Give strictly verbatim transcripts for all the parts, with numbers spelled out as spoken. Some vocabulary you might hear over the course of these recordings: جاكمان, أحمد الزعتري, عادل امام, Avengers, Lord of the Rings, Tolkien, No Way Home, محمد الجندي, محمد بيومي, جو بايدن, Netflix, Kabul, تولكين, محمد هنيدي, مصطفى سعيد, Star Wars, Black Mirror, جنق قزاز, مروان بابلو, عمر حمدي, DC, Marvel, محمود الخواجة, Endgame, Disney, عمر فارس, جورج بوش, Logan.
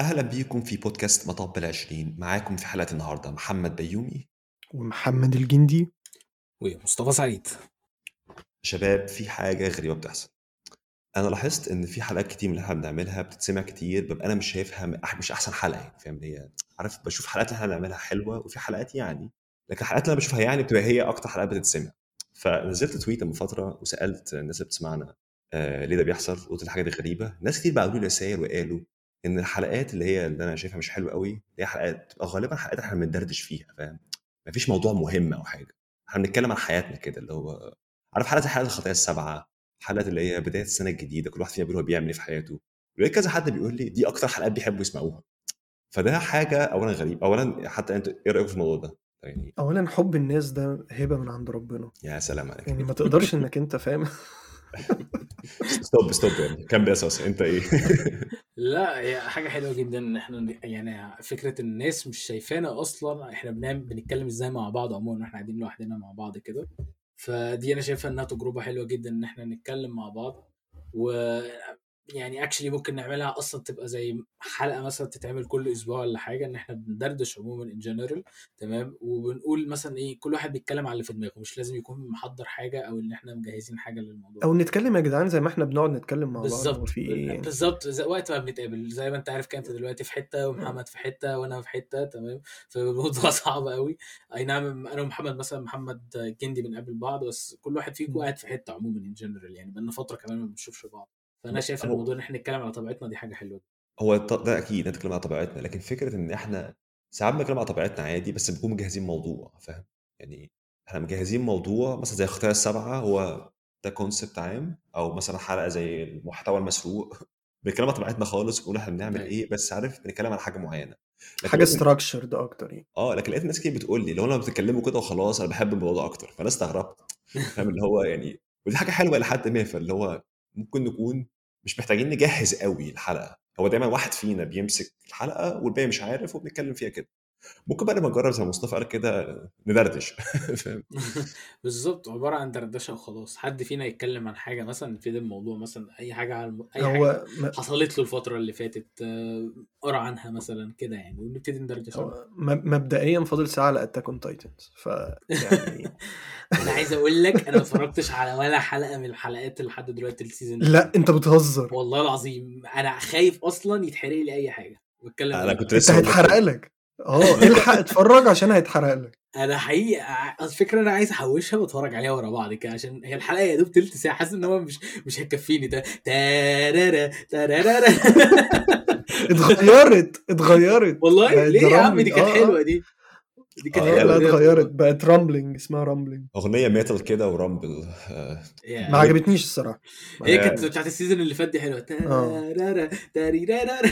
أهلا بيكم في بودكاست مطب العشرين. معاكم في حلقة النهاردة محمد بيومي ومحمد الجندي ومصطفى سعيد. شباب، في حاجة غريبة بتحصل. أنا لاحظت إن في حلقات كتير اللي إحنا بنعملها بتتسمع كتير، ببقى أنا مش شايفها مش أحسن حلقة، فاهم ليه؟ عارف، بشوف حلقات اللي إحنا بنعملها حلوة وفي حلقات يعني، لكن الحلقات اللي أنا بشوفها يعني بتبقى هي أكتر حلقات بتتسمع. فنزلت تويتر من فترة وسألت الناس اللي بتسمعنا آه ليه ده بيحصل، قلت الحاجة دي غريبة. ناس كتير بعتوا لي رسائل وقالوا ان الحلقات اللي هي اللي انا شايفها مش حلوه قوي هي حلقات غالبا حلقات احنا بندردش فيها، فاهم، مفيش موضوع مهم او حاجه، احنا بنتكلم عن حياتنا كده، اللي هو عارف، حلقه الحلقه الخطايا السبعه، حلقه اللي هي بدايه السنه الجديده، كل واحد فينا بيقول هو بيعمل ايه في حياته. ولقيت كذا حد بيقول لي دي اكتر حلقات بيحبوا يسمعوها، فده حاجه اولا غريب. اولا حتى انت ايه رايك في الموضوع ده؟ يعني اولا حب الناس ده هبه من عند ربنا، يا سلام عليك، يعني ما تقدرش انك انت فاهم. ستوب ستوب يعني كم بأساس انت ايه؟ لا، هي حاجه حلوه جدا ان احنا يعني فكره الناس مش شايفانا اصلا احنا بنعمل بنتكلم ازاي مع بعض، عموما احنا قاعدين لوحدنا مع بعض كده، فدي انا شايفها انها تجربه حلوه جدا ان احنا نتكلم مع بعض، ويعني اكشلي ممكن نعملها اصلا تبقى زي حلقه مثلا تتعمل كل اسبوع ولا حاجه، ان احنا بندردش عموما ان جنرال، تمام، وبنقول مثلا ايه، كل واحد بيتكلم على اللي في دماغه، مش لازم يكون محضر حاجه او ان احنا مجهزين حاجه للموضوع، او نتكلم يا جدعان زي ما احنا بنقعد نتكلم مع بعض في ايه بالظبط وقت ما بنتقابل. زي ما انت عارف كانت دلوقتي في حته ومحمد في حته وانا في حته، تمام، فالموضوع صعب قوي. اي نعم، انا ومحمد مثلا محمد الجندي بنقابل بعض، بس كل واحد فيكم قاعد في حته عموما ان جنرال، يعني بقالنا فتره كمان ما بنشوفش بعض، فانا شايف الموضوع ان احنا نتكلم على طبيعتنا دي حاجه حلوه. هو ده اكيد نتكلم على طبيعتنا، لكن فكره ان احنا ساعات بنتكلم على طبيعتنا عادي بس بنكون مجهزين موضوع، فاهم، يعني احنا مجهزين موضوع مثلا زي خطايا السبعه، هو ده كونسبت عام، او مثلا حلقه زي المحتوى المسروق، بنتكلم على طبيعتنا خالص ونقول احنا بنعمل ايه، بس عارف بنتكلم على حاجه معينه، حاجه ستراكشر ده اكتر يعني. اه لكن لقيت ناس كتير بتقول لي لو انا بتكلموا كده وخلاص انا بحب الموضوع اكتر، فانا استغربت، فاهم، اللي هو يعني ودي حاجه حلوه لحد ما، اللي هو ممكن نكون مش محتاجين نجهز قوي الحلقه، هو دايما واحد فينا بيمسك الحلقه والباقي مش عارف وبنتكلم فيها كده. ممكن بقى لما نجرب زي مصطفى قال كده ندردش. بالظبط، عباره عن دردشه وخلاص، حد فينا يتكلم عن حاجه مثلا في ده الموضوع، مثلا اي حاجه عن الم... اي حاجه ما... حصلت له الفتره اللي فاتت قرا عنها مثلا كده يعني، ونبتدي ندردش. م... مبدئيا فاضل ساعه على Attack on Titan، ف يعني انا عايز اقول لك انا ما اتفرجتش على ولا حلقه من الحلقات اللي لحد دلوقتي السيزون. لا انت بتهزر، والله العظيم انا خايف اصلا يتحرق لي اي حاجه بتكلم. انا كنت لسه هيتحرق لك، اه الحق اتفرج عشان هيتحرق لك. انا حقيقه الفكره انا عايز احوشها واتفرج عليها ورا بعض كده، عشان هي الحلقه يا دوب تلت ساعه، حاسس ان هو مش مش هتكفيني. ده تارارا تارارا اتغيرت اتغيرت والله. ليه يا عم؟ دي كانت حلوه، دي دي كانت حلوه، اتغيرت بقت رامبلينج، اسمها رامبلينج، اغنيه ميتال كده ورامبل. ما عجبتنيش الصراحه، هي كانت بتاعه السيزون اللي فات دي حلوه. تارارا تارارا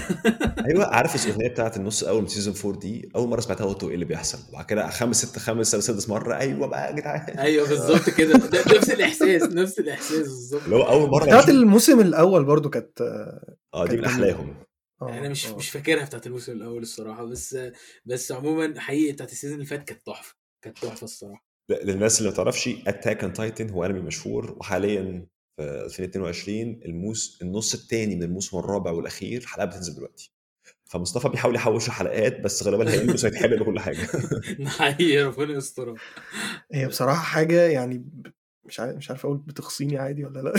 ايوه، عارف الاغنيه بتاعه النص اول من سيزون أربعة دي، اول مره سمعتها قلت ايه اللي بيحصل، وبعد كده خمس ست خمس ست سادس مره ايوه بقى يا جدعان، ايوه بالظبط كده، نفس الاحساس نفس الاحساس بالظبط. لو اول مره بتاعه الموسم الاول برضو كانت اه دي من احلاهم. انا مش أوه. مش فاكرها بتاعت الموسم الاول الصراحه، بس بس عموما حقيقه بتاعت السيزون اللي فات كانت تحفه، كانت تحفه الصراحه. للناس اللي ما تعرفش، Attack on Titan هو انمي مشهور، وحاليا في ألفين واثنين وعشرين الموس النص الثاني من الموسم الرابع والاخير الحلقه بتنزل دلوقتي، فمصطفى بيحاول يحوش الحلقات بس غالبا هيلبس هيتحمل كل حاجه. حقيقه ربنا يستر. هي بصراحه حاجه يعني مش عارف مش عارف اقول بتخصيني عادي ولا لا.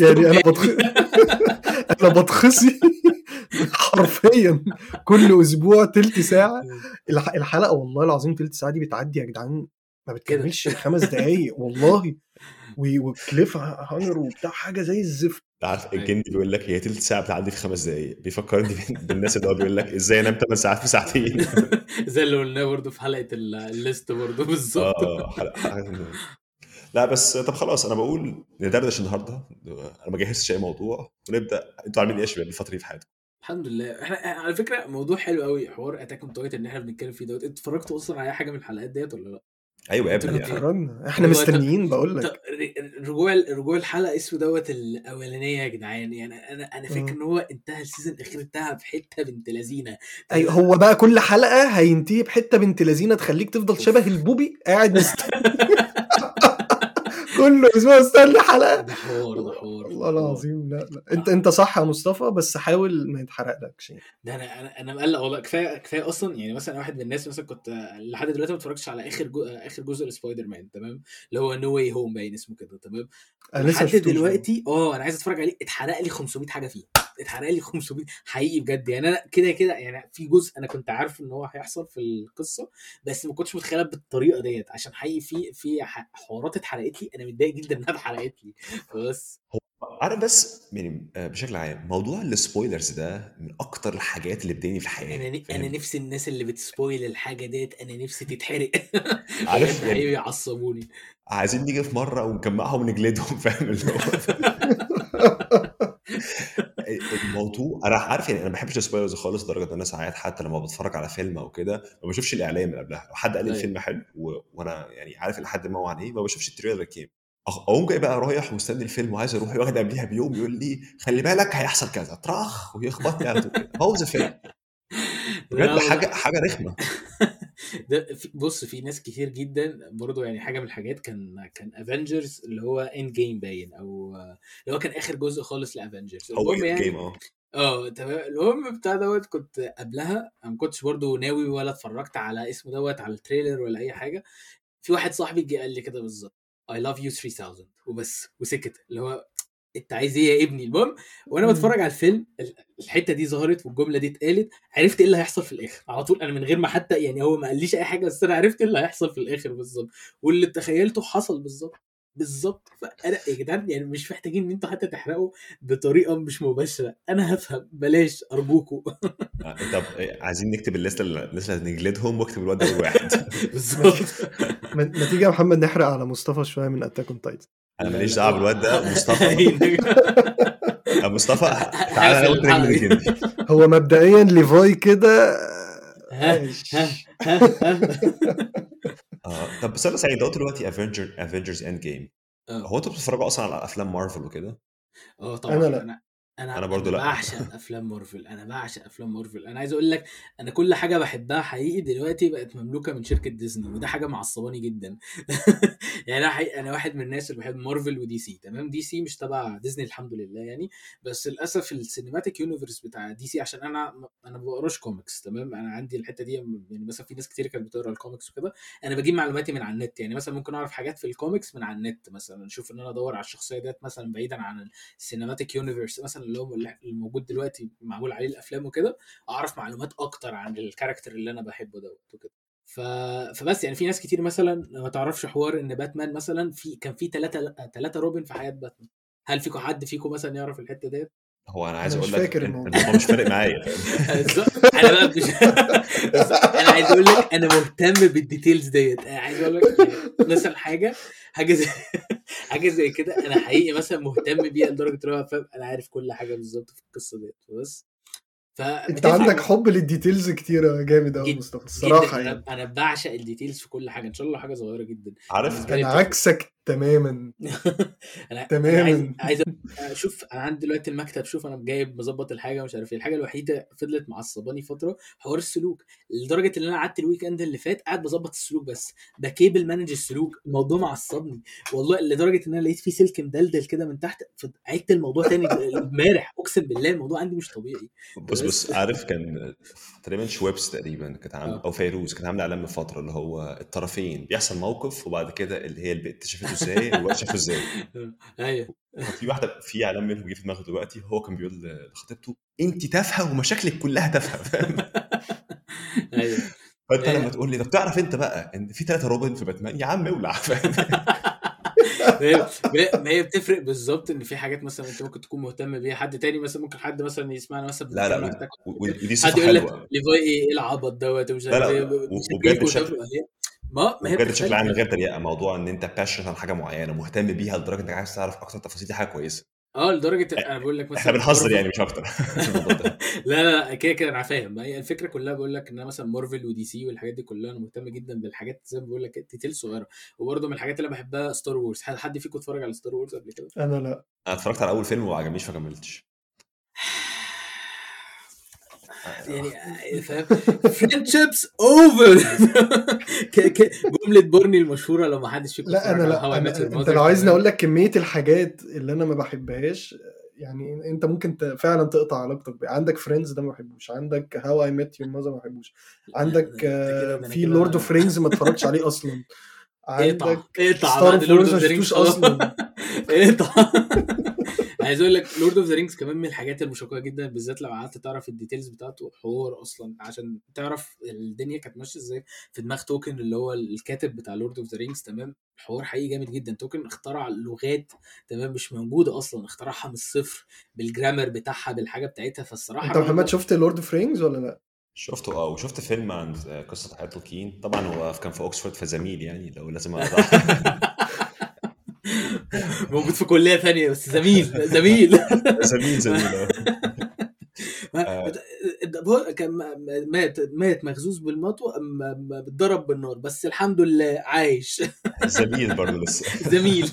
يعني انا بتخ... انا بتخصي حرفيا كل اسبوع تلت ساعه الحلقه، والله العظيم تلت ساعه دي بتعدي يا جدعان، ما بتكملش خمس دقايق والله، وكليف هانجر وبتاع حاجه زي الزفت. عارف الجندي بيقول لك هي تلت ساعه بتعدي في خمس دقايق، بيفكرني بالناس اللي هو بيقول لك ازاي انام ثمان ساعات في ساعتين، زي اللي قلناه برده في حلقه الليست برده بالظبط. اه حلقه. لا بس طب خلاص، انا بقول ندردش النهارده، انا ما جهزتش اي موضوع، ونبدا انتوا عاملين ايه يا شباب الفتره دي في حياتكم؟ الحمد لله احنا على فكره موضوع حلو قوي، حوار Attack on Titan ان احنا بنتكلم فيه دوت. اتفرجتوا اصلا على حاجه من الحلقات ديت ولا لا؟ ايوه يا ابني اتفرجنا، احنا مستنيين. بقول لك رجوع رجوع الحلقه اسمه دوت الاولانيه يا جدعان، يعني انا انا فاكر ان هو انتهى السيزون الاخير بتاعها بحته بنت لذينه. ايوه هو بقى كل حلقه هينتهي بحته بنت لذينه تخليك تفضل شبه البوبي قاعد مستني كله اسمه استنى حلقه ده حوار ده حوار والله العظيم. لا لا انت انت صح يا مصطفى بس حاول ما يتحرقلكش. ده انا انا مقلق والله. كفايه كفايه اصلا يعني. مثلا واحد من الناس مثلا كنت لحد دلوقتي ما اتفرجتش على اخر جو... اخر جزء لسبايدر مان تمام اللي هو نو واي هوم باين اسمه كده تمام. لحد دلوقتي اه انا عايز اتفرج عليه. اتحرق لي خمسمية حاجه فيه. اتحرق لي خمسمية حقيقي بجد يعني. انا كده كده يعني في جزء انا كنت عارف ان هو هيحصل في القصه بس ما كنتش متخيله بالطريقه ديت عشان حقيقي في في حوارات اتحرقت لي. انا متضايق جدا انها اتحرقت لي بس عارف. بس يعني بشكل عام موضوع السبويلرز ده من اكتر الحاجات اللي بتضايقني في حياتي. انا انا نفسي الناس اللي بتسبويل الحاجه ديت انا نفسي تتحرق عارف يعني. بيعصبوني. عايزين نيجي في مره ونجمعهم ونجلدهم فاهم اللي الموضوع. انا عارف يعني انا ما بحبش السبويلرز خالص لدرجه ان انا ساعات حتى لما بتفرج على فيلم او كده ما بشوفش الاعلان من قبلها. لو حد قال لي الفيلم حلو وانا يعني عارف لحد ما هو عن ايه ما بشوفش التريلر كامل. اقوم جاي بقى رايح ومستني الفيلم وعايز اروح واخد قبليها بيوم يقول لي خلي بالك هيحصل كذا طرخ ويخبطني على طول بوظ الفيلم بجد. حاجه حاجه رخمه ده. بص في ناس كتير جدا برضو يعني حاجه من الحاجات كان كان افنجرز اللي هو اند جيم باين او اللي هو كان اخر جزء خالص لافنجرز هو اند جيم اه اه تمام. المهم بتاع دوت كنت قبلها ما كنتش برضو ناوي ولا اتفرجت على اسمه دوت على التريلر ولا اي حاجه. في واحد صاحبي جه قال لي كده بالظبط I love you ثلاثة آلاف وبس وسكت اللي هو انت عايز ايه يا ابني. المهم وانا بتفرج على الفيلم الحته دي ظهرت والجمله دي اتقالت عرفت ايه اللي هيحصل في الاخر على طول. انا من غير ما حتى يعني هو ما قاليش اي حاجه بس انا عرفت اللي هيحصل في الاخر بالظبط واللي تخيلته حصل بالظبط بالظبط. فانا يا جدعان يعني مش محتاجين ان انتوا حتى تحرقوا بطريقه مش مباشره. انا هفهم بلاش ارجوكوا. طب عايزين نكتب الليسته اللي هنجلدهم واكتب الواد ده واحد بالظبط. ما تيجي يا محمد نحرق على مصطفى شويه من اتاك اون تايتن. انا ماليش دعوه بالواد ده مصطفى. ابو مصطفى تعالى نقول رجل الجندي. هو مبدئيا ليفاي كده اه. طب بصراحه سعيد دلوقتي افنجر افنجرز اند جيم هو انتوا بتتفرجوا اصلا على افلام مارفل وكده؟ اه طبعا. انا لا. انا, أنا برضو لا بعشق افلام مارفل. انا بعشق افلام مارفل. انا عايز اقول لك انا كل حاجه بحبها حقيقي دلوقتي بقت مملوكه من شركه ديزني وده حاجه معصباني جدا يعني انا انا واحد من الناس اللي بحب مارفل ودي سي تمام. دي سي مش تبع ديزني الحمد لله يعني بس للاسف السينماتيك يونيفرس بتاع دي سي عشان انا انا ما بقراش كوميكس تمام. انا عندي الحته دي يعني مثلا في ناس كتير كانت بتقرا الكوميكس وكده. انا بجيب معلوماتي من على النت يعني مثلا ممكن اعرف حاجات في الكوميكس من على النت. مثلا نشوف ان انا ادور على الشخصيه ديت مثلا بعيدا عن السينماتيك يونيفرس مثلا اللي هو الموجود دلوقتي معمول عليه الافلام وكده اعرف معلومات اكتر عن الكاركتر اللي انا بحبه دوت وكده. ف... فبس يعني في ناس كتير مثلا ما تعرفش حوار ان باتمان مثلا في كان في ثلاثه ثلاثه روبن في حياه باتمان. هل فيكم حد فيكم مثلا يعرف الحته ديت؟ هو انا عايز اقول لك الموضوع مش فارق معايا. انا بقى مش انا عايز اقول لك انا مهتم بالديتيلز ديت. انا عايز اقول لك مثلا حاجه حاجه زي حاجه زي كده انا حقيقي مثلا مهتم بيها لدرجه ان انا عارف كل حاجه بالظبط في القصه ديت. بس انت عندك حب للديتيلز كتيره جامد قوي مصطفى الصراحه يعني. انا بعشق الديتيلز في كل حاجه ان شاء الله حاجه صغيره جدا عارف. انا عكسك تماما انا تماما. عايز اشوف انا عندي دلوقتي المكتب شوف انا جايب مظبط الحاجه مش عارف ايه. الحاجه الوحيده فضلت معصباني فتره حوار السلوك لدرجه ان انا قعدت الويك اند اللي فات قاعد بظبط السلوك بس ده كيبل مانج السلوك. الموضوع معصبني والله لدرجه ان انا لقيت فيه سلك مدلدل كده من تحت عدت الموضوع تاني امبارح. اقسم بالله الموضوع عندي مش طبيعي. بس بس عارف كان تقريبا شويبس تقريبا كانت عامله او فيروز كانت عامله اعلان من فتره اللي هو الطرفين بيحصل موقف وبعد كده اللي هي اللي اكتشفته ازاي وشافه ازاي. ايوه في واحده في اعلان منهم جه في دماغي دلوقتي هو كان بيقول لخطيبته انت تافهه ومشاكلك كلها تافهه. ايوه فانت لما تقول لي طب تعرف انت بقى ان في ثلاثه روبن في باتمان يا عم اولع. ما هي بتفرق بالظبط ان في حاجات مثلا انت ممكن تكون مهتم بيها حد تاني مثلا ممكن حد مثلا يسمعنا مثلا لا لا ودي حد يقول لك ليفاي ايه العبط دوت ومش عارف ايه. ما ما هي بشكل عام غير طريقه موضوع ان انت باشن عن حاجه معينه مهتم بيها لدرجه انك عايز تعرف اكتر تفاصيل. دي حاجه كويسه اه لدرجه انا بقول لك مثلا احنا بنهزر يعني مش اكتر. لا لا كده كده انا فاهم. هي الفكره كلها بقول لك ان انا مثلا مارفل ودي سي والحاجات دي كلها انا مهتم جدا بالحاجات زي ما بقول لك التيتيل صغيره. وبرده من الحاجات اللي بحبها ستار وورز. حد فيكم اتفرج على ستار وورز قبل كده؟ انا لا. انا اتفرجت على اول فيلم وما عجبنيش فكملتش. يعني فاهم friendships over جملة بورني المشهورة لو ما حدش يكون. لا أنا لا أنا أنت لو عايزني أقول لك كمية الحاجات اللي أنا ما بحبهاش يعني أنت ممكن ت... فعلا تقطع علاقتك. عندك Friends ده ما بحبوش, عندك How I Met Your Mother ما بحبوش, عندك في Lord of the Rings ما اتفرجتش عليه أصلا, عندك Star Wars ما شفتوش أصلا. عايز اقول لك لورد اوف ذا رينجز كمان من الحاجات المشوقه جدا, بالذات لو قعدت تعرف الديتيلز بتاعته حوار اصلا عشان تعرف الدنيا كانت ماشيه ازاي في دماغ توكن اللي هو الكاتب بتاع لورد اوف ذا رينجز. تمام, حوار حقيقي جامد جدا. توكن اخترع لغات تمام مش موجوده اصلا, اخترعها من الصفر بالجرامر بتاعها بالحاجه بتاعتها. فالصراحه انت محمد شفت لورد اوف رينجز ولا لا؟ شفته اه, وشفت فيلم عن قصه حياه تولكين. طبعا هو كان في اوكسفورد فزميل يعني لو لازم اوضح موجود في كلية ثانية بس زميل زميل زميل زميل مات مات مغزوز بالمطوة بتضرب بالنار بس الحمد لله عايش زميل برضه لسه زميل.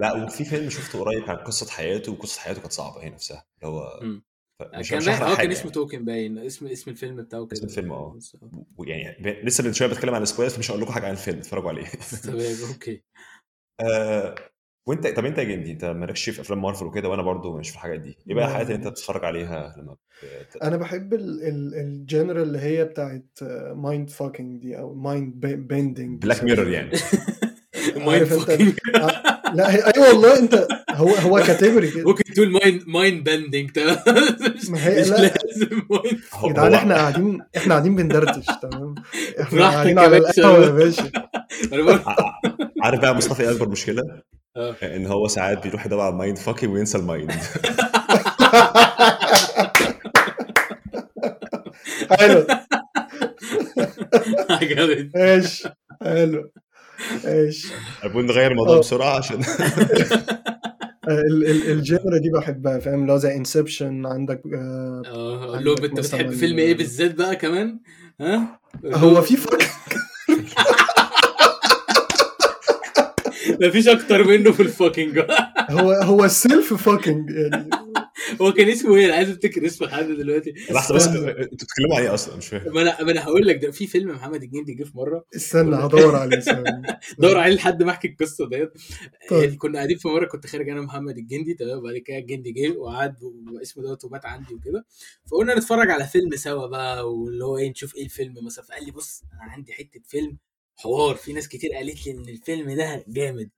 لا وفي فيلم شفته قريب عن قصة حياته, وقصة حياته كانت صعبة هي نفسها اللي هو كان باين كان اسمه توكن باين اسم اسم الفيلم بتاعه كده. الفيلم اه يعني لسه من شوية بتكلم عن السبويلرز فمش هقول لكم حاجة عن الفيلم, اتفرجوا عليه. تمام اوكي. آه وانت طب انت يا جندي انت مالكش في افلام مارفل وكده, وانا برضو مش في الحاجات دي. ايه بقى الحاجات اللي انت بتتفرج عليها لما بت... انا بحب الجنرال اللي هي بتاعت مايند فاكينج دي او مايند بيندينج بلاك ميرور يعني مايند فاكينج. لا هي... ايوه والله انت هو هو كاتيجوري كده ممكن تقول مايند مايند بيندينج تمام. ما هي لازم مايند يعني احنا قاعدين احنا قاعدين بندردش تمام, احنا قاعدين على القهوه يا باشا. عارف بقى مصطفى اكبر مشكله ان هو ساعات بيروح يدور على المايند فاكينج وينسى المايند. حلو عجبني ايش حلو ايش ابون نغير الموضوع بسرعه عشان الجنرا دي بحبها فاهم, لو زي انسبشن عندك اه. لو انت بتحب فيلم ايه بالذات بقى كمان؟ ها هو في فرق مفيش اكتر منه في الفاكينج. هو هو السيلف فاكينج يعني هو كان اسمه ايه؟ عايز افتكر اسمه لحد دلوقتي. لحظه بس انتوا بتتكلموا عليه اصلا مش فاهم. ما انا ما انا هقول لك ده في فيلم محمد الجندي جه في مره, استنى هدور عليه دور عليه لحد ما احكي القصه ديت. كنا قاعدين في مره كنت خارج انا محمد الجندي تمام, وبعد كده الجندي جه وقعد واسمه دوت وبات عندي وكده, فقلنا نتفرج على فيلم سوا بقى واللي هو ايه نشوف ايه الفيلم مثلا. فقال لي بص انا عندي حته فيلم حوار في ناس كتير قالت لي ان الفيلم ده جامد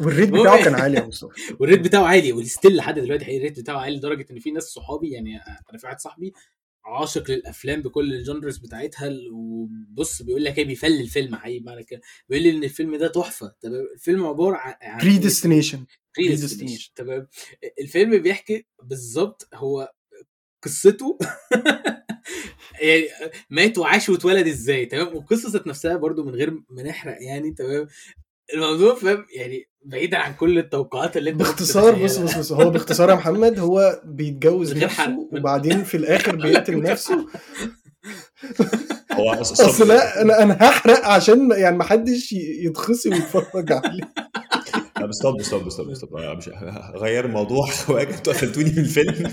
والريت بتاعه كان عالي يا مصطفى, والريت بتاعه عالي والستيل لحد دلوقتي حقيقي الريت بتاعه عالي لدرجه ان في ناس صحابي يعني انا في واحد صاحبي عاشق للافلام بكل الجنرز بتاعتها, وبص بيقول لك ايه بيفل الفيلم حقيقي بمعنى كده, بيقول لي ان الفيلم ده تحفه. طب الفيلم عباره عن بريديستنيشن بريديستنيشن تمام. الفيلم بيحكي بالظبط هو قصته يعني مات وعاش واتولد ازاي تمام, وقصة نفسها برضو من غير ما نحرق يعني تمام. الموضوع فاهم يعني بعيد عن كل التوقعات اللي باختصار بص بص بص هو باختصار يا محمد هو بيتجوز نفسه وبعدين في الاخر بيقتل نفسه. هو اصل انا انا هحرق عشان يعني ما حدش يتخصي ويتفرج عليه. استنى استنى استنى استنى غير الموضوع واجي انتوا قفلتوني من الفيلم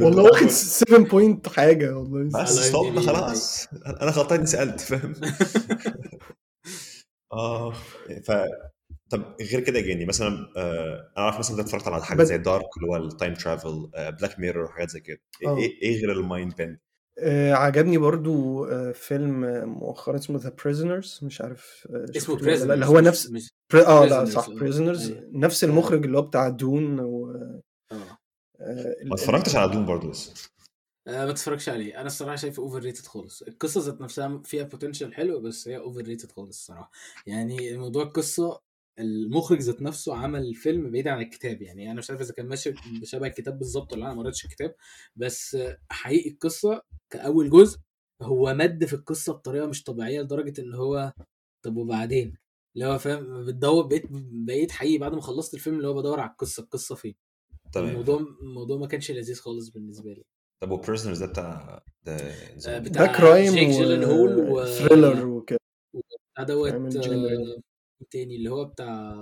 والله واخد سبعة بوينت حاجه والله بس طب خلاص انا غلطان سالت فاهم. اه ف طب غير كده جاني مثلا آه انا عارف مثلا انت اتفرجت على حاجه زي دارك اللي هو التايم ترافل بلاك ميرور وحاجات زي كده, ايه غير المايند بند؟ آه عجبني برضو آه فيلم مؤخرا اسمه The Prisoners, مش عارف آه اسمه Prisoners اللي هو نفس مش... Pri... اه لا صح Prisoners آه. نفس المخرج اللي هو بتاع دون و... آه. ما اتفرجتش على دون برضه لسه. ما اتفرجش عليه انا الصراحه, شايفه اوفر ريتد خالص. القصه ذات نفسها فيها بوتنشال حلو بس هي اوفر ريتد خالص الصراحه يعني. موضوع القصه المخرج ذات نفسه عمل الفيلم بعيد عن الكتاب يعني, انا مش عارف اذا كان ماشي بشبه الكتاب بالظبط ولا انا ما قريتش الكتاب, بس حقيقي القصه كاول جزء هو مد في القصه بطريقه مش طبيعيه لدرجه ان هو طب وبعدين اللي هو فاهم بتدور بقيت بقيت حقيقي بعد ما خلصت الفيلم اللي هو بدور على القصه القصه فين. طيب. الموضوع الموضوع ما كانش لذيذ خالص بالنسبه لي. طب و Prisoners ده بتاع ده بتاع كرايم و ثريلر وكده دوت تاني اللي هو بتاع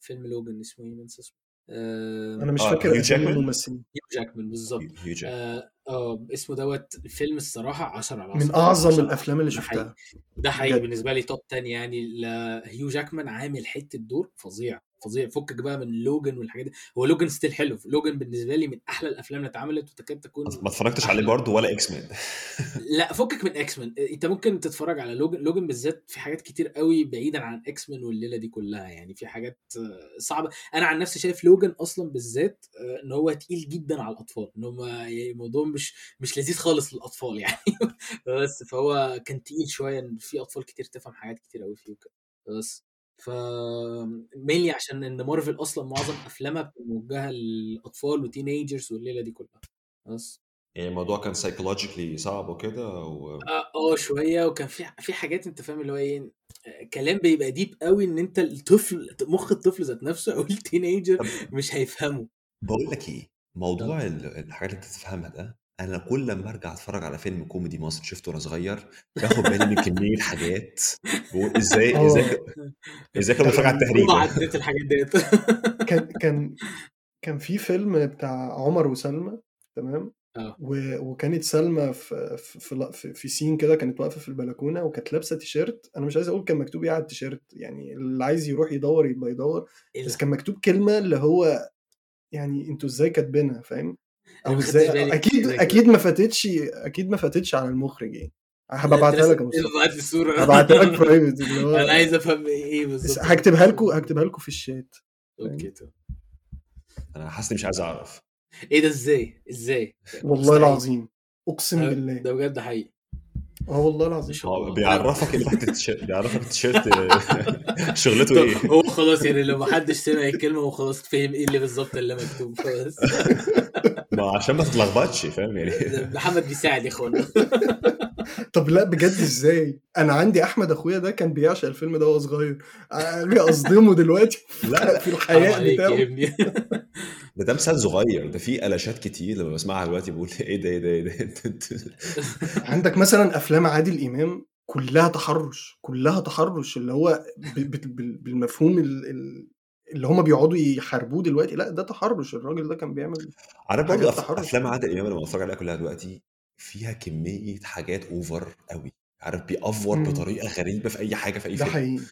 فيلم لوجن اسمه ايه؟ ننسى اسمه آه انا مش آه فاكر اسم الممثلين. جاكمان بالظبط اه, آه اسمه دوت الفيلم الصراحه عشرة على عشرة من اعظم عشرة الافلام اللي شفتها. ده حقيقي بالنسبه لي توب عشرة يعني. هيو جاكمان عامل حته دور فظيع فظيع. فكك بقى من لوجن والحاجات دي، هو لوجن ستيل حلو. لوجن بالنسبه لي من احلى الافلام اللي اتعملت وتكاد تكون. ما اتفرجتش عليه برضه ولا اكس مان. لا فكك من اكس مان، انت ممكن تتفرج على لوجن. لوجن بالذات في حاجات كتير قوي بعيدا عن اكس مان والليله دي كلها، يعني في حاجات صعبه. انا عن نفسي شايف لوجن اصلا بالذات ان هو تقيل جدا على الاطفال، ان هو الموضوع مش مش لذيذ خالص للاطفال يعني. بس فهو كان تقيل شويه، في اطفال كتير تفهم حاجات كتير قوي فيه وكده. بس فميلي عشان ان مارفل اصلا معظم افلامها موجهه للاطفال وتينيجرز والليله دي كلها. بس يعني الموضوع كان سايكولوجيكلي صعب وكده و... اه اه شويه. وكان في في حاجات انت فاهم اللي هو ايه، كلام بيبقى ديب قوي ان انت الطفل مخ الطفل ذات نفسه او التينيجر مش هيفهمه. بقول لك ايه، موضوع الحاجات اللي تفهمها ده، انا كل لما ارجع اتفرج على فيلم كوميدي مصري شفته وانا صغير باخد بالي من كميه حاجات. ازاي ازاي ازاي كنت بتفرج على التهريج وعديت الحاجات ديت. كان كان كان في فيلم بتاع عمر وسلمى، تمام، وكانت سلمى في في في سين كده، كانت واقفه في البلكونه وكانت لابسه تيشيرت. انا مش عايز اقول كان مكتوب ايه على التيشيرت، يعني اللي عايز يروح يدور يبقى يدور، بس كان مكتوب كلمه اللي هو يعني انتوا ازاي كاتبينها، فاهم؟ او ازاي اكيد اكيد ما فاتتش اكيد ما فاتتش على المخرجين. هبعتها لك ابعت الصوره، هبعتها لك برايفت. انا عايز افهم ايه بالظبط. هكتبها لكم هكتبها لكم في الشات. اوكي طب انا حاسس مش عايز اعرف ايه ده. ازاي ازاي والله العظيم، اقسم بالله ده بجد حقيقي. اه والله العظيم بيعرفك اللي تحت التيشيرت، بيعرفك التيشيرت شغلته ايه. هو خلاص يعني لو محدش سمع الكلمه وخلاص تفهم ايه اللي بالظبط اللي مكتوب خلاص. ما عشان ما تتلخبطش، فاهم يعني. محمد بيساعد يا اخوانا. طب لا بجد ازاي؟ انا عندي احمد اخويا ده كان بيعشق الفيلم ده وهو صغير، اجي اصدمه دلوقتي لا في الحياه بتاعه. ده ده مثال صغير، ده فيه قلاشات كتير لما بسمعها دلوقتي بقول ايه ده ايه ده ايه ده. عندك مثلا افلام عادل امام كلها تحرش، كلها تحرش اللي هو بالمفهوم اللي هما بيقعدوا يحاربوه دلوقتي. لا ده تحرش، الراجل ده كان بيعمل. عارف برضه افلام عادل امام لما بتفرج عليها كلها دلوقتي فيها كميه حاجات اوفر قوي، عارف، بيأفور بطريقه غريبه في اي حاجه في اي فيلم.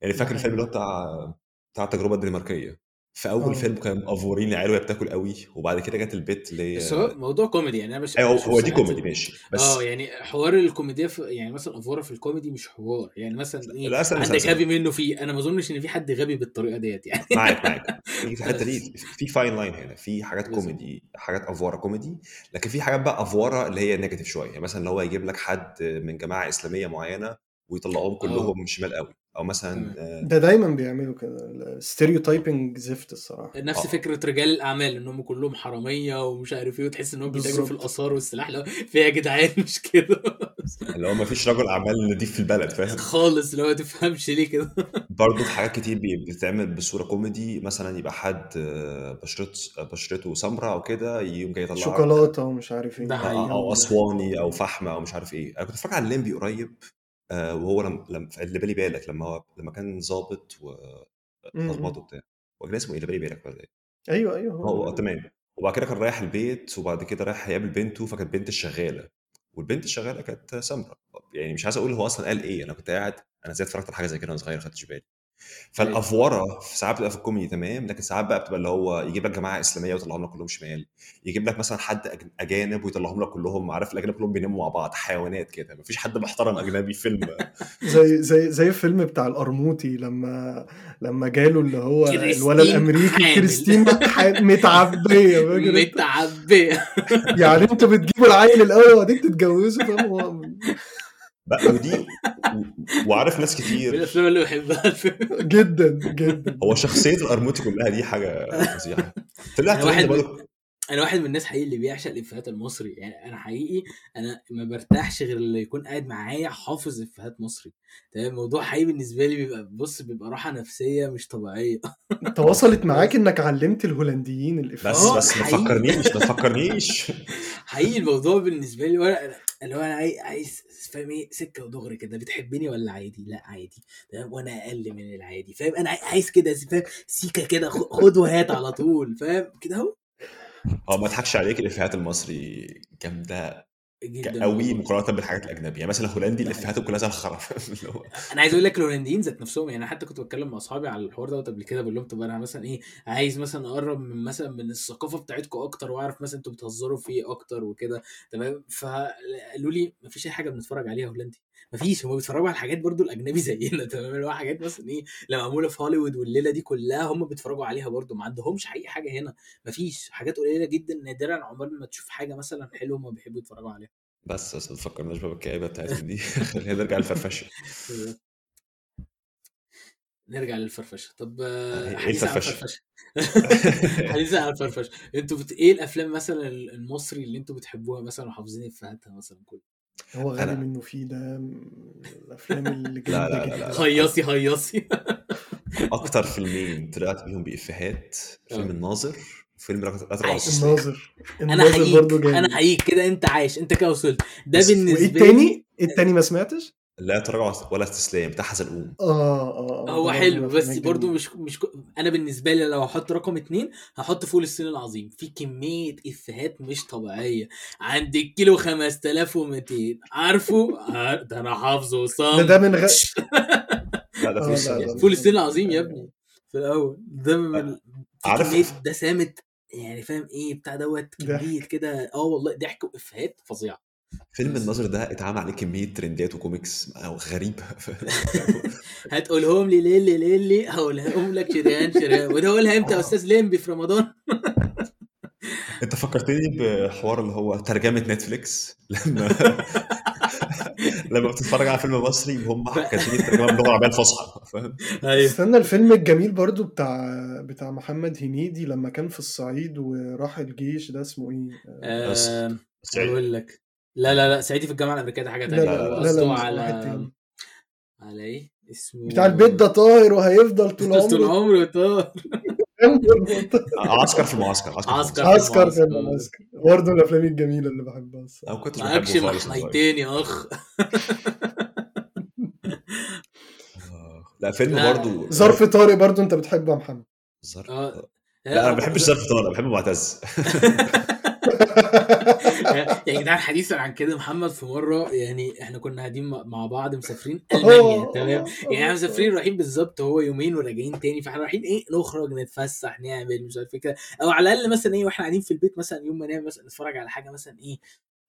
يعني فاكر الفيلم اللي هو بتاع بتاع التجربه الدنماركيه، في اول أوه. فيلم كان افورين العيله بتاكل قوي، وبعد كده جت البيت اللي بس هو موضوع كوميدي يعني. انا مش أيوه هو دي كوميدي ماشي، بس اه يعني حوار الكوميديا في... يعني مثلا افوره في الكوميدي مش حوار يعني. مثلا ايه عندك غبي منه فيه، انا ما اظنش ان في حد غبي بالطريقه ديت يعني. معاك معاك في حته دي، في فاين لاين هنا، في حاجات كوميدي، حاجات افوره كوميدي، لكن في حاجات بقى افوره اللي هي نيجاتيف شويه. يعني مثلا لو هو يجيب لك حد من جماعه اسلاميه معينه ويطلعوهم كلهم شمال قوي، او مثلا ده دايما بيعملوا كده ستيريوتايبنج زفت الصراحه. نفس أوه. فكره رجال الاعمال انهم كلهم حراميه ومش عارف ايه، وتحس انهم بيتاجروا في الاثار والسلاح. لا فيها جدعان مش كده، اللي هو ما فيش رجل اعمال نضيف في البلد، فاهم خالص. لو ما تفهمش ليه كده. برضه حاجات كتير بتتعمل بصوره كوميدي، مثلا يبقى حد بشرته بشرته سمراء او كده يقوم جاي يطلع شوكولاته ومش عارف ايه، او اسواني او فحمه او مش عارف ايه. انا كنت بتفرج على الليمبي قريب، وهو لما لما اللي بالي بالك لما هو لما كان ظابط وظبطه بتاع وكان اسمه اللي بالي بالك ولا ايه؟ ايوه ايوه هو تمام. وبعد كده كان رايح البيت، وبعد كده رايح يقابل بنته، فكانت بنت الشغاله، والبنت الشغاله كانت سمراء. يعني مش عايز اقول هو اصلا قال ايه، انا كنت قاعد انا ازاي اتفرجت على حاجه زي كده وانا صغير، خدتش بالي. فالافوره في ساعات بتبقى في الكوميدي تمام، لكن ساعات بقى بتبقى اللي هو يجيب لك جماعه اسلاميه ويطلعهم لك كلهم شمال، يجيب لك مثلا حد اجانب ويطلعهم لك كلهم، عارف، الاجانب كلهم بيناموا مع بعض، حيوانات كده، مفيش حد محترم اجنبي. فيلم زي زي زي الفيلم بتاع القرموطي لما لما جاله اللي هو الولد الامريكي كريستين متعبيه متعبيه يعني انت بتجيبوا العيل الاول وبعدين تتجوزوا، فاهم بقى. ودي وعارف ناس كتير الافلام اللي بحبها جدا جدا. هو شخصيه القرموطي كلها دي حاجه فظيعه. طلعت واحد من... انا واحد من الناس حقيقي اللي بيعشق الافيهات المصري يعني. انا حقيقي انا ما برتاحش غير اللي يكون قاعد معايا حافظ افيهات مصري، تمام. موضوع حقيقي بالنسبه لي بيبقى بص بيبقى راحه نفسيه مش طبيعيه. تواصلت معاك انك علمت الهولنديين الافيهات بس بس ما تفكرنيش ما تفكرنيش حقيقي. الموضوع بالنسبه لي اللي هو انا عايز فاهم سكه ودغري كده، بتحبني ولا عادي؟ لا عادي تمام، وانا اقل من العادي فاهم، انا عايز كده فاهم سيكه كده، خد وهات على طول فاهم كده اهو. اه ما اضحكش عليك، الافيهات المصري جامده قوي مقارنه بالحاجات الاجنبيه. مثلا هولندي الافيهات كلها زي الخرف. انا عايز اقول لك الهولنديين ذات نفسهم، يعني حتى كنت بتكلم مع اصحابي على الحوار ده قبل كده، بقول لهم طب انا مثلا ايه عايز مثلا اقرب من مثلا من الثقافه بتاعتكم اكتر، واعرف مثلا انتوا بتهزروا فيه اكتر وكده تمام. فقالوا لي مفيش اي حاجه بنتفرج عليها هولندي، مفيش، هم بيتفرجوا على الحاجات برضو الاجنبي زينا تمام، اللي هو حاجات مثلا ايه لما معموله في هوليوود والليله دي كلها هم بيتفرجوا عليها برضو، ما عندهمش حقيقه حاجه هنا، مفيش، حاجات قليله جدا نادرا عمرنا ما تشوف حاجه مثلا حلوه هم بيحبوا يتفرجوا عليها. بس اصل فكرناش بقى بالكئيبه بتاعتنا دي، خلينا نرجع للفرفشه. نرجع للفرفشه. طب حديث عن الفرفشه، حديث عن الفرفشه، انتوا بت... ايه الافلام مثلا المصري اللي انتوا بتحبوها مثلا وحافظين افيهاتها مثلا كله؟ هو غالي منه فيه ده الافلام اللي جامده. هيصي هيصي اكتر فيلمين طلعت بيهم بافيهات، فيلم الناظر وفيلم الرقص. الناظر الناظر برضه جامد، انا حقيقي كده انت عايش، انت كده وصلت. ده بالنسبه لي التاني التاني ما سمعتش، لا تراجع ولا استسلام بتاع حزلقوم. اه اه هو حلو بس برضو مش مش انا بالنسبه لي لو هحط رقم اتنين هحط فول الصين العظيم، في كميه افيهات مش طبيعيه. عند الكيلو خمسة آلاف ومئتين عارفه ده انا حافظه صم، ده من غير لا ده فول الصين العظيم يا ابني في الاول ده من عارف ده سامت يعني فاهم ايه بتاع دوت كبير كده. اه والله ضحك وافيهات فظيعه. فيلم النظر ده اتعمل عليه كميه ترندات وكوميكس غريبه. هتقولهم لي ليه ليه ليه ليه؟ هقولهم لك شريان شريان، وده هقولها امتى يا استاذ لمبي في رمضان؟ انت فكرتني بحوار اللي هو ترجمه نتفليكس، لما لما بتتفرج على فيلم مصري هم كاتبين الترجمه باللغه العربيه الفصحى فاهم. استنى الفيلم الجميل برضو بتاع بتاع محمد هنيدي لما كان في الصعيد وراح الجيش، ده اسمه ايه؟ أه... اقول لك لا لا لا صعيدي في الجامعه الامريكيه ده حاجه تانية. لا لا لا لا على على ايه اسمه بتاع البيت ده طاهر وهيفضل طول عمره طول عمره طاهر. عسكر في المعسكر، عسكر عسكر في المعسكر برضه الافلام الجميله اللي بحبها. انا كنت بحبه خالص يا اخ. لا فيلم برضه ظرف طارق برضه انت بتحبه يا محمد؟ ظرف اه لا انا ما بحبش ظرف طارق، بحب معتز. يعني ده الحديث عن كده محمد في مره، يعني احنا كنا قاعدين مع بعض مسافرين المانيا تمام، يعني مسافرين رايحين بالظبط هو يومين وراجعين تاني، فاحنا رايحين ايه نخرج نتفسح نعمل مش عارف كده، او على الاقل مثلا ايه واحنا قاعدين في البيت مثلا يوم ما ننام مثلا نتفرج على حاجه مثلا ايه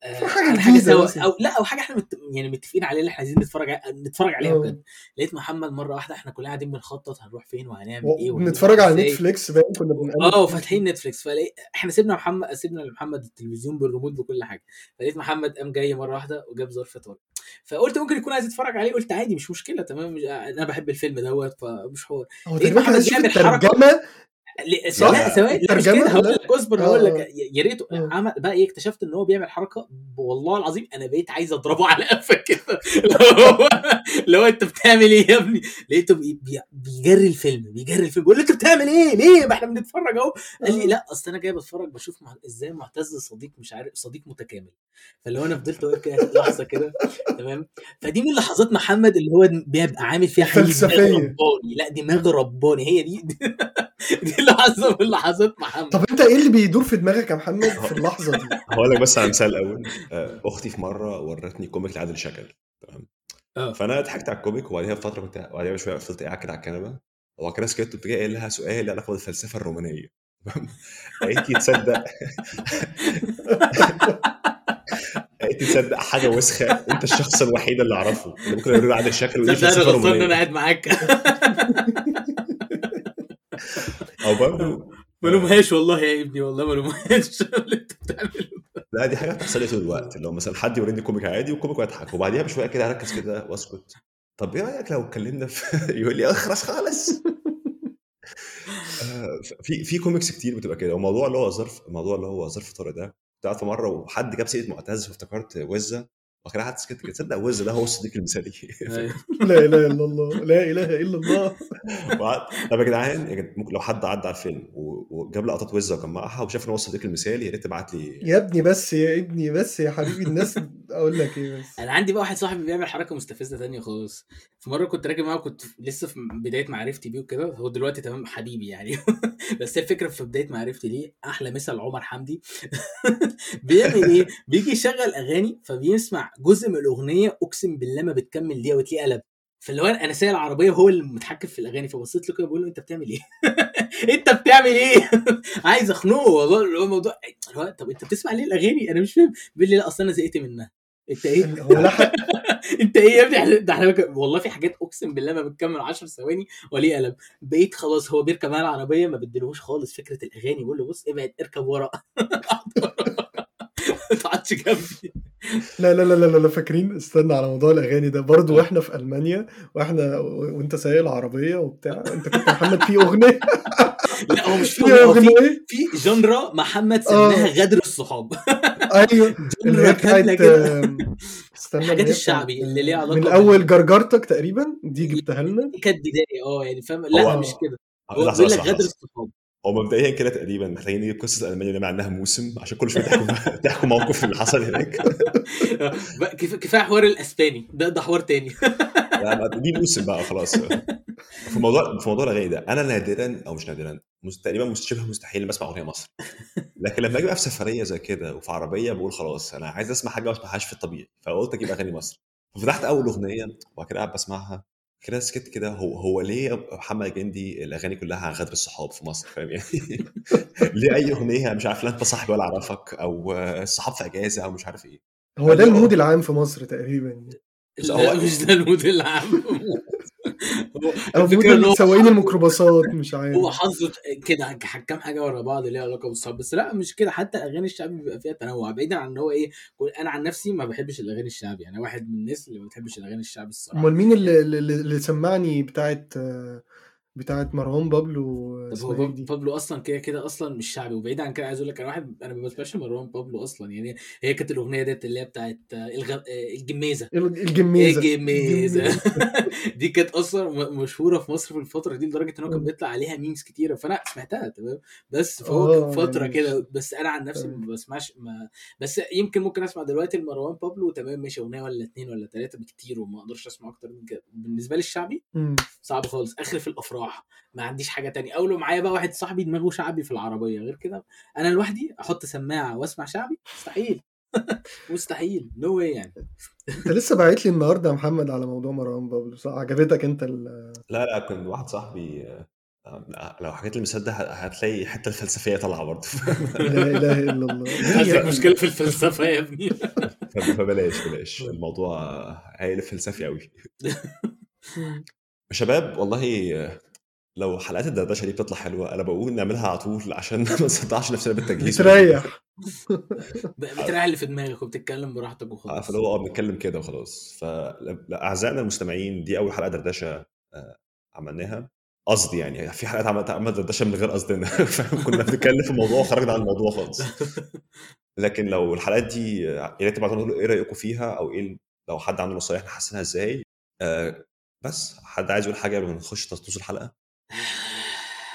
آه حاجه, حاجة سوا او لا او حاجه احنا مت... يعني متفقين عليها اللي احنا عايزين نتفرج نتفرج عليها بجد. لقيت محمد مره واحده احنا كلنا قاعدين بنخطط هنروح فين وهنعمل و... ايه ونتفرج على نتفليكس بقى كنا بنقلب اه فاتحين نتفليكس، فلقيت احنا سيبنا محمد سيبنا لمحمد التلفزيون بالريموت بكل حاجه، فلقيت محمد قام جاي مره واحده وجاب ظرف طارق، فقلت ممكن يكون عايز يتفرج عليه، قلت عادي مش مشكله تمام مش... انا بحب الفيلم دوت فمش حوار. لقيت محمد بيعمل حركه سواء سواء الترجمه هقول لك اصبر هقول لك يا ريت عمل بقى ايه، اكتشفت ان هو بيعمل حركه والله العظيم انا بقيت عايز اضربه على قفك كده، لو انت بتعمل ايه يا ابني؟ لقيته بيجري الفيلم بيجري الفيلم بقول له انت بتعمل ايه ليه ما احنا بنتفرج اهو. قال لي لا اصل انا جاي بتفرج بشوف مع... ازاي معتز صديق مش عارف صديق متكامل، فاللي هو انا فضلت واقف كده لحظه كده تمام. فدي من لحظات محمد اللي هو بيبقى عامل فيها فلسفيه، لا دماغ رباني هي دي دي لحظه من لحظات محمد. طب انت ايه اللي بيدور في دماغك يا محمد في اللحظه دي؟ هقول لك بس على مثال الاول. اختي في مره ورتني كوميك لعادل شكل تمام، فانا ضحكت على الكوميك وبعديها بفتره كنت وبعديها شويه فضلت قاعد كده على الكنبه وبعد كده سكت وبتجي قايل لها سؤال انا اخد الفلسفه الرومانيه تمام. قالت تصدق قالت تصدق حاجه وسخه، انت الشخص الوحيد اللي اعرفه اللي ممكن يقول عادل شكل ودي الفلسفه الرومانيه. تصدق انا قاعد معاك او برضو ملومهاش والله يا ابني والله ملومهاش اللي انت بتعمله. لا دي حاجه بتحصل لي طول الوقت، لو مثلا حد يوريني كوميك عادي وكوميك ويضحك وبعديها بشويه كده اركز كده واسكت. طب ايه رايك لو اتكلمنا في يقول لي اخرس خالص. في في كوميكس كتير بتبقى كده، وموضوع اللي هو ظرف الموضوع اللي هو ظرف طارق ده بتاعت مره وحد جاب سيره معتز وافتكرت وزه وكده حد سكت كده، تصدق وزه ده هو الصديق المثالي. لا اله الا الله لا اله الا الله. طب يا جدعان ممكن لو حد عدى على الفيلم وجاب لي قطعه وزه وجمعها وشاف ان هو الصديق المثالي يا ريت تبعت لي يا ابني بس يا ابني بس يا حبيبي الناس اقول لك ايه بس انا عندي بقى واحد صاحبي بيعمل حركه مستفزه تانية خالص. في مره كنت راكب معاه وكنت لسه في بدايه معرفتي بيه وكده، هو دلوقتي تمام حبيبي يعني بس الفكره في بدايه معرفتي ليه احلى مثل عمر حمدي بيعمل ايه، بيجي يشغل اغاني فبيسمع جزء من الاغنيه اقسم بالله ما بتكمل ليه وتلاقيه قلب. فاللي هو انا سايق العربيه هو المتحكم في الاغاني، فبصيت له كده بقول له انت بتعمل ايه انت بتعمل ايه عايز اخنقه والله. اللي هو موضوع طب انت بتسمع ليه الاغاني، انا مش فاهم. بيقول لي لا اصل انا زهقت منها. انت ايه هو لحق انت ايه يا ابني ده احنا والله في حاجات اقسم بالله ما بتكمل عشر ثواني وليه قلب. بقيت خلاص هو بيركب على العربيه ما بدلهوش خالص فكره الاغاني، بقول له بص ابعد اركب ورا تعطش جنبي. لا لا لا لا فاكرين استنى على موضوع الاغاني ده برضو، واحنا في المانيا واحنا وانت سايق العربيه وبتاع، انت كنت محمد في اغنيه لا هو مش في اغنيه، في جنرا محمد سماها غدر الصحاب ايوه اللي كانت استنى حاجات الشعبي اللي ليها علاقه من اول جرجرتك تقريبا، دي جبتها لنا كانت بدايه اه يعني فاهم. لا مش كده، هو بيقول لك غدر الصحاب. هو مبدئيا كده تقريبا محتاجين نجيب قصه المانيا اللي عنها موسم عشان كل شويه تحكوا تحكوا موقف اللي حصل هناك. كفايه حوار الاسباني ده، ده حوار تاني دي موسم بقى خلاص. في موضوع في موضوع الاغاني ده انا نادرا او مش نادرا تقريبا مستشبه مستحيل بسمع اغنيه مصر، لكن لما اجي بقى في سفريه زي كده وفي عربيه بقول خلاص انا عايز اسمع حاجه ما اسمعهاش في الطبيعي، فقلت اجيب اغاني مصر. ففتحت اول اغنيه وبعد كده قاعد بسمعها كده سكت كده، هو هو ليه محمد الجندي الاغاني كلها عن غدر الصحاب في مصر فاهم يعني ليه اي اغنيه مش عارف لا انت صاحبي ولا اعرفك او الصحاب في اجازه او مش عارف ايه. هو ده المود العام في مصر تقريبا. لا مش ده المود العام هو فكره سواقين الميكروباصات مش عارف، هو حظه كده كام حاجه ورا بعض ليها علاقه بالصحاب. بس لا مش كده، حتى اغاني الشعب بيبقى فيها تنوع بعيدا عن ان هو ايه. انا عن نفسي ما بحبش الاغاني الشعبيه، يعني واحد من الناس اللي ما بتحبش الاغاني الشعبيه الصراحه. امال مين اللي اللي سمعني بتاعت بتاعت مروان بابلو؟ طب هو بابلو اصلا كده كده اصلا مش شعبي. وبعيد عن كده عايز اقول لك انا واحد انا ما بسمعش مروان بابلو اصلا، يعني هي كانت الاغنيه ديت اللي هي بتاعت الغ... الجميزه الجميزه الجميزه دي كانت اصلا مشهوره في مصر في الفتره دي لدرجه ان هو كان بيطلع عليها ميمز كتيره، فانا سمعتها تمام. بس فهو كان فتره كده، بس انا عن نفسي ما بسمعش ما... بس يمكن ممكن اسمع دلوقتي مروان بابلو تمام ماشي اغنيه ولا اتنين ولا تلاته بكتير، وما اقدرش اسمع اكتر من كده. بالنسبه للشعبي صعب خالص، اخر في الافراح ما عنديش حاجه تانية. اولو معايا بقى واحد صاحبي دماغه شعبي في العربيه، غير كده انا لوحدي احط سماعه واسمع شعبي مستحيل مستحيل نو واي يعني. انت لسه باعت لي النهارده يا محمد على موضوع مروان بابلو، عجبتك انت ال... لا لا كنت واحد صاحبي لو حكيت المثال ده هتلاقي حتى الفلسفيه طالعه برضه لا اله الا الله عندك مشكله في الفلسفه يا ابني فبلاش بلاش الموضوع هايل فلسفي قوي. شباب والله لو حلقات الدردشه دي بتطلع حلوه انا بقول نعملها على طول عشان ما نسطعش نفسنا بالتجهيز. بتريح بتريح اللي في دماغك وبتتكلم براحتك وخلاص. فلو اه بنتكلم كده وخلاص. فاعزائنا المستمعين دي اول حلقه دردشه عملناها قصدي، يعني في حلقات عملت دردشه من غير قصدنا كنا بنتكلم في موضوع وخرجنا عن الموضوع خالص. لكن لو الحلقات دي يا ريت تبعتوا لنا ايه رايكم فيها، او ايه لو حد عنده نصايح نحسنها ازاي. بس حد عايز يقول حاجه قبل ما نخش تخصيص الحلقه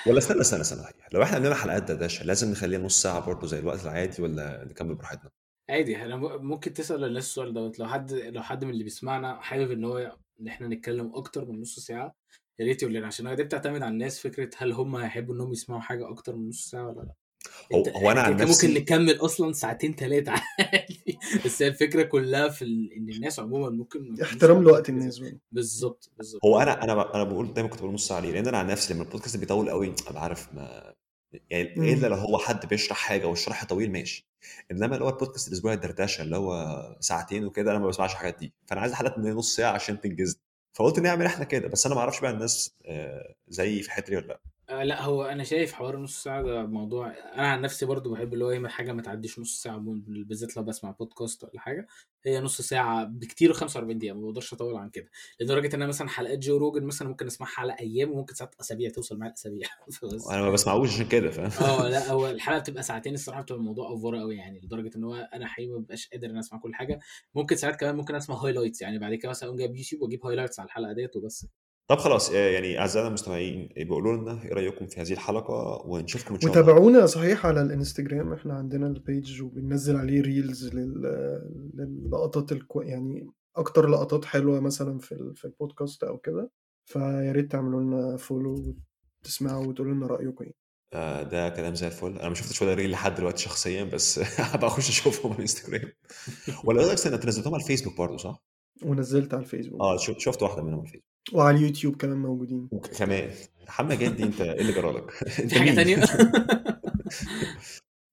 ولا استنى استنى استنى لو احنا عندنا حلقات دردشه لازم نخليها نص ساعه برضه زي الوقت العادي ولا نكمل براحتنا عادي؟ انا ممكن تسال الناس السؤال دوت. لو حد لو حد من اللي بيسمعنا حابب ان هو ان احنا نتكلم اكتر من نص ساعه يا ريت يقول لنا، عشان هي دي بتعتمد على الناس فكره هل هم هيحبوا انهم يسمعوا حاجه اكتر من نص ساعه ولا لا. هو انا عن نفسي ممكن نكمل اصلا ساعتين ثلاثه عادي، بس الفكره كلها في ان الناس عموما ممكن احترام لوقت الناس. بالظبط بالظبط. هو انا انا انا بقول دايما كنت بقول نص ساعه ليه، لان انا عن نفسي لما البودكاست بيطول قوي ابقى عارف ما يعني مم. الا لو هو حد بيشرح حاجه والشرح طويل ماشي، انما لو البودكاست الاسبوع الدردشه اللي هو ساعتين وكده انا ما بسمعش الحاجات دي، فانا عايز حلقات من نص ساعه عشان تنجزني. فقلت نعمل احنا كده، بس انا ما اعرفش بقى الناس زي في حتري ولا لا. لا هو انا شايف حوار نص ساعه ده موضوع انا عن نفسي برضو بحب اللي هو ايه حاجه ما تعديش نص ساعه، بالذات لو بسمع بودكاست ولا حاجه هي نص ساعه بكتير خمسة وأربعين دقيقه، ما بقدرش اطول عن كده. لدرجه ان انا مثلا حلقات جو روجن مثلا ممكن اسمعها على ايام وممكن ساعات اسابيع توصل معايا اسابيع انا ما بسمعوش عشان كده ف اه لا هو الحلقه بتبقى ساعتين الصراحه بتبقى الموضوع اوفر قوي يعني، لدرجه ان هو انا حقيقي ما ببقاش قادر اسمع كل حاجه. ممكن ساعات كمان ممكن اسمع هايلايتس يعني بعد كده مثلا اقوم جايب يوتيوب واجيب هايلايتس على الحلقه ديت وبس. طب خلاص آه، يعني اعزائنا المستمعين بيقولوا لنا ايه رايكم في هذه الحلقه، ونشوفكم ان شاء الله. وتابعونا صحيح على الانستجرام، احنا عندنا البيج وبننزل عليه ريلز لللقطات الكو... يعني اكتر لقطات حلوه مثلا في ال... في البودكاست او كده، فيا ريت تعملوا لنا فولو وتسمعوا وتقولوا لنا رايكم ايه. آه ده كلام زي الفل. انا ما شفتش ولا ريل لحد دلوقتي شخصيا، بس هبقى اخش اشوفهم على الانستجرام. ولا اقصد انت نزلتهم على الفيسبوك برضه صح؟ ونزلت على الفيسبوك اه شفت شفت واحده منهم على الفيسبوك، وعلى اليوتيوب كمان موجودين. كمان محمد جندي انت ايه اللي جرالك حاجه ثانيه.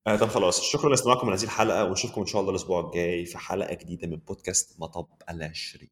آه طب خلاص، شكرا لاستماعكم لهذه الحلقه، ونشوفكم ان شاء الله الاسبوع الجاي في حلقه جديده من بودكاست مطب العشرين.